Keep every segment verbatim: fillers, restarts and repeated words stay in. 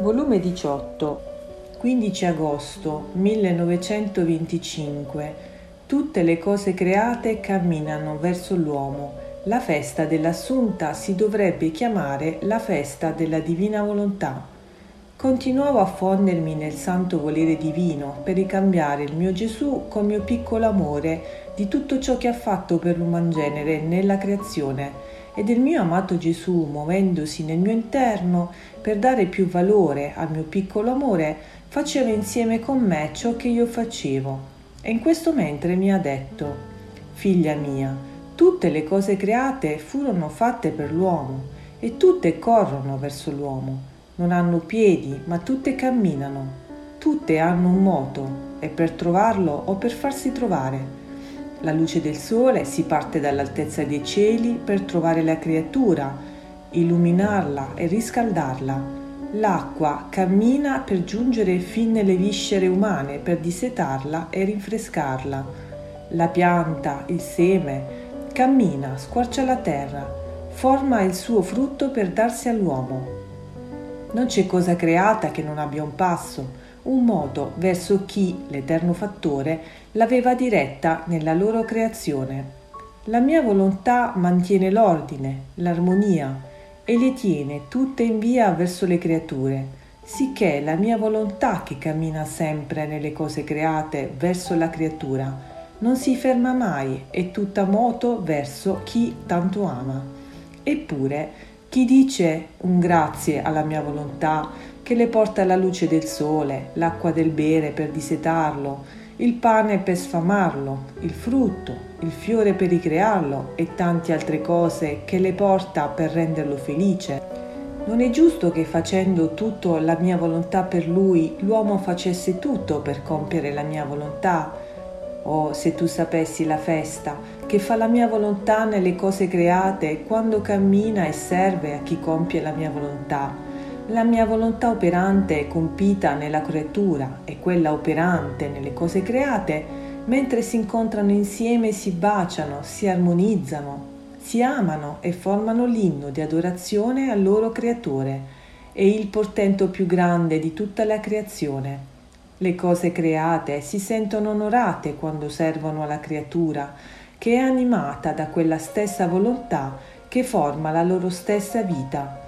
Volume diciotto, quindici agosto millenovecentoventicinque. Tutte le cose create camminano verso l'uomo. La festa dell'Assunta si dovrebbe chiamare la festa della divina volontà. Continuavo a fondermi nel santo volere divino per ricambiare il mio Gesù col mio piccolo amore di tutto ciò che ha fatto per l'uman genere nella creazione e del mio amato Gesù muovendosi nel mio interno per dare più valore al mio piccolo amore faceva insieme con me ciò che io facevo. E in questo mentre mi ha detto: «Figlia mia, tutte le cose create furono fatte per l'uomo e tutte corrono verso l'uomo. Non hanno piedi, ma tutte camminano. Tutte hanno un moto, e per trovarlo o per farsi trovare. La luce del sole si parte dall'altezza dei cieli per trovare la creatura, illuminarla e riscaldarla. L'acqua cammina per giungere fin nelle viscere umane per dissetarla e rinfrescarla. La pianta, il seme, cammina, squarcia la terra, forma il suo frutto per darsi all'uomo. Non c'è cosa creata che non abbia un passo, un moto verso chi, l'Eterno Fattore, l'aveva diretta nella loro creazione. La mia volontà mantiene l'ordine, l'armonia, e le tiene tutte in via verso le creature, sicché è la mia volontà che cammina sempre nelle cose create verso la creatura, non si ferma mai e tutta moto verso chi tanto ama. Eppure, chi dice un grazie alla mia volontà che le porta la luce del sole, l'acqua del bere per dissetarlo, il pane per sfamarlo, il frutto, il fiore per ricrearlo e tante altre cose che le porta per renderlo felice? Non è giusto che facendo tutto la mia volontà per lui, l'uomo facesse tutto per compiere la mia volontà? Oh, se tu sapessi la festa che fa la mia volontà nelle cose create quando cammina e serve a chi compie la mia volontà, la mia volontà operante è compita nella creatura e quella operante nelle cose create, mentre si incontrano insieme si baciano, si armonizzano, si amano e formano l'inno di adorazione al loro creatore e il portento più grande di tutta la creazione. Le cose create si sentono onorate quando servono alla creatura, che è animata da quella stessa volontà che forma la loro stessa vita.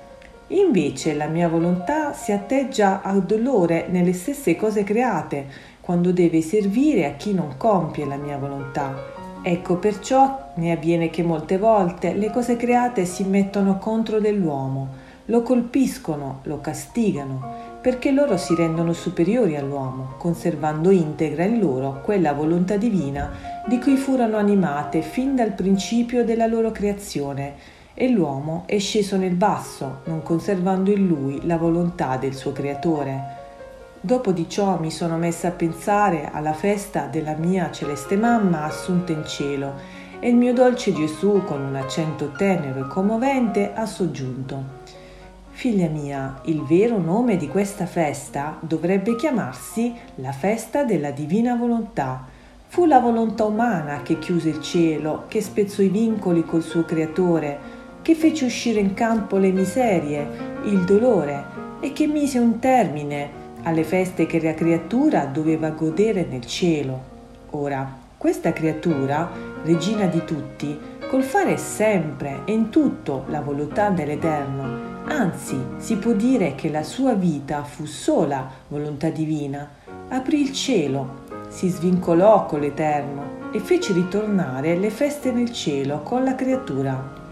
Invece la mia volontà si atteggia al dolore nelle stesse cose create, quando deve servire a chi non compie la mia volontà. Ecco perciò ne avviene che molte volte le cose create si mettono contro dell'uomo, lo colpiscono, lo castigano, perché loro si rendono superiori all'uomo, conservando integra in loro quella volontà divina di cui furono animate fin dal principio della loro creazione, e l'uomo è sceso nel basso, non conservando in lui la volontà del suo creatore. Dopo di ciò mi sono messa a pensare alla festa della mia celeste mamma assunta in cielo, e il mio dolce Gesù, con un accento tenero e commovente, ha soggiunto: «Figlia mia, il vero nome di questa festa dovrebbe chiamarsi la festa della divina volontà. Fu la volontà umana che chiuse il cielo, che spezzò i vincoli col suo creatore, che fece uscire in campo le miserie, il dolore e che mise un termine alle feste che la creatura doveva godere nel cielo. Ora, questa creatura, regina di tutti, col fare sempre e in tutto la volontà dell'Eterno, anzi, si può dire che la sua vita fu sola volontà divina, aprì il cielo, si svincolò con l'Eterno e fece ritornare le feste nel cielo con la creatura.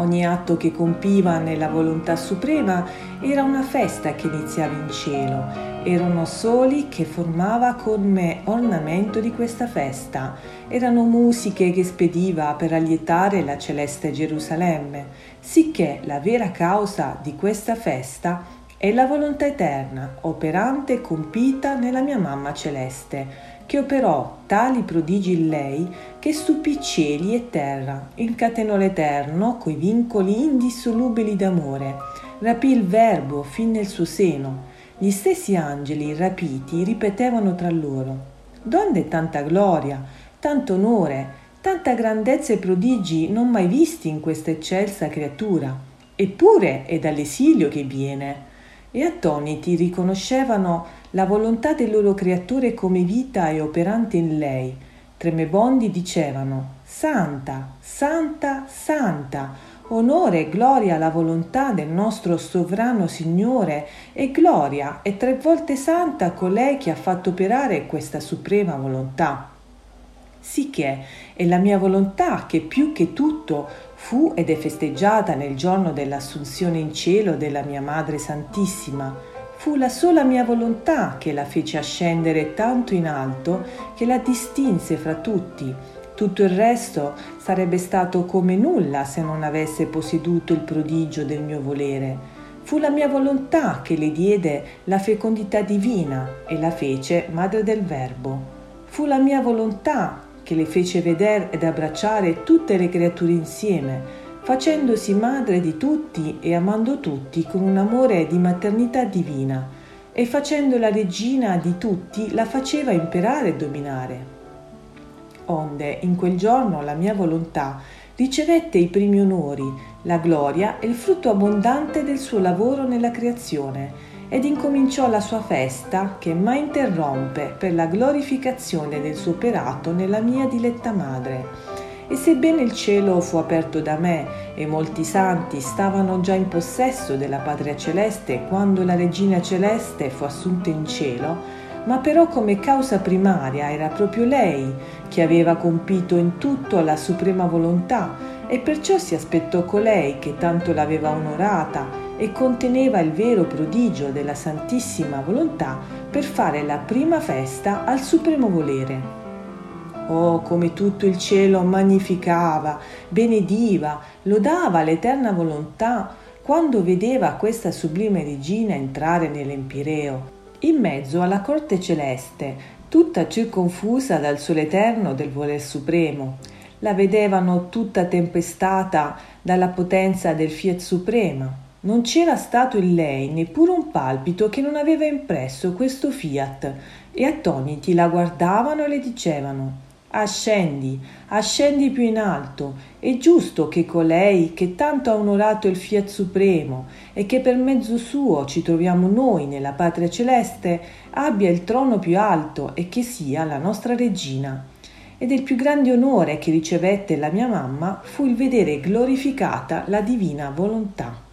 Ogni atto che compiva nella volontà suprema era una festa che iniziava in cielo, erano soli che formava come ornamento di questa festa, erano musiche che spediva per allietare la celeste Gerusalemme, sicché la vera causa di questa festa è la volontà eterna, operante e compita nella mia mamma celeste, che operò tali prodigi in lei che stupì cieli e terra, incatenò l'Eterno coi vincoli indissolubili d'amore, rapì il Verbo fin nel suo seno. Gli stessi angeli rapiti ripetevano tra loro: «Donde tanta gloria, tanto onore, tanta grandezza e prodigi non mai visti in questa eccelsa creatura? Eppure è dall'esilio che viene, e attoniti riconoscevano la volontà del loro creatore come vita e operante in lei. Tremebondi dicevano: Santa, Santa, Santa, onore e gloria alla volontà del nostro sovrano Signore, e gloria e tre volte santa colei che ha fatto operare questa suprema volontà. Sicché è la mia volontà che più che tutto fu ed è festeggiata nel giorno dell'assunzione in cielo della mia Madre Santissima. Fu la sola mia volontà che la fece ascendere tanto in alto che la distinse fra tutti. Tutto il resto sarebbe stato come nulla se non avesse posseduto il prodigio del mio volere. Fu la mia volontà che le diede la fecondità divina e la fece madre del Verbo. Fu la mia volontà che le fece vedere ed abbracciare tutte le creature insieme, facendosi madre di tutti e amando tutti con un amore di maternità divina, e facendola regina di tutti la faceva imperare e dominare. Onde in quel giorno la mia volontà ricevette i primi onori, la gloria e il frutto abbondante del suo lavoro nella creazione, ed incominciò la sua festa che mai interrompe per la glorificazione del suo operato nella mia diletta madre. E sebbene il cielo fu aperto da me e molti santi stavano già in possesso della patria celeste quando la regina celeste fu assunta in cielo, ma però come causa primaria era proprio lei che aveva compito in tutto la suprema volontà, e perciò si aspettò colei che tanto l'aveva onorata e conteneva il vero prodigio della Santissima Volontà per fare la prima festa al supremo volere. Oh, come tutto il cielo magnificava, benediva, lodava l'eterna volontà quando vedeva questa sublime regina entrare nell'Empireo, in mezzo alla corte celeste, tutta circonfusa dal sole eterno del voler supremo. La vedevano tutta tempestata dalla potenza del Fiat Suprema. Non c'era stato in lei neppure un palpito che non aveva impresso questo Fiat, e attoniti la guardavano e le dicevano: Ascendi, ascendi più in alto, è giusto che colei che tanto ha onorato il Fiat Supremo e che per mezzo suo ci troviamo noi nella patria celeste abbia il trono più alto e che sia la nostra regina. Ed il più grande onore che ricevette la mia mamma fu il vedere glorificata la divina volontà.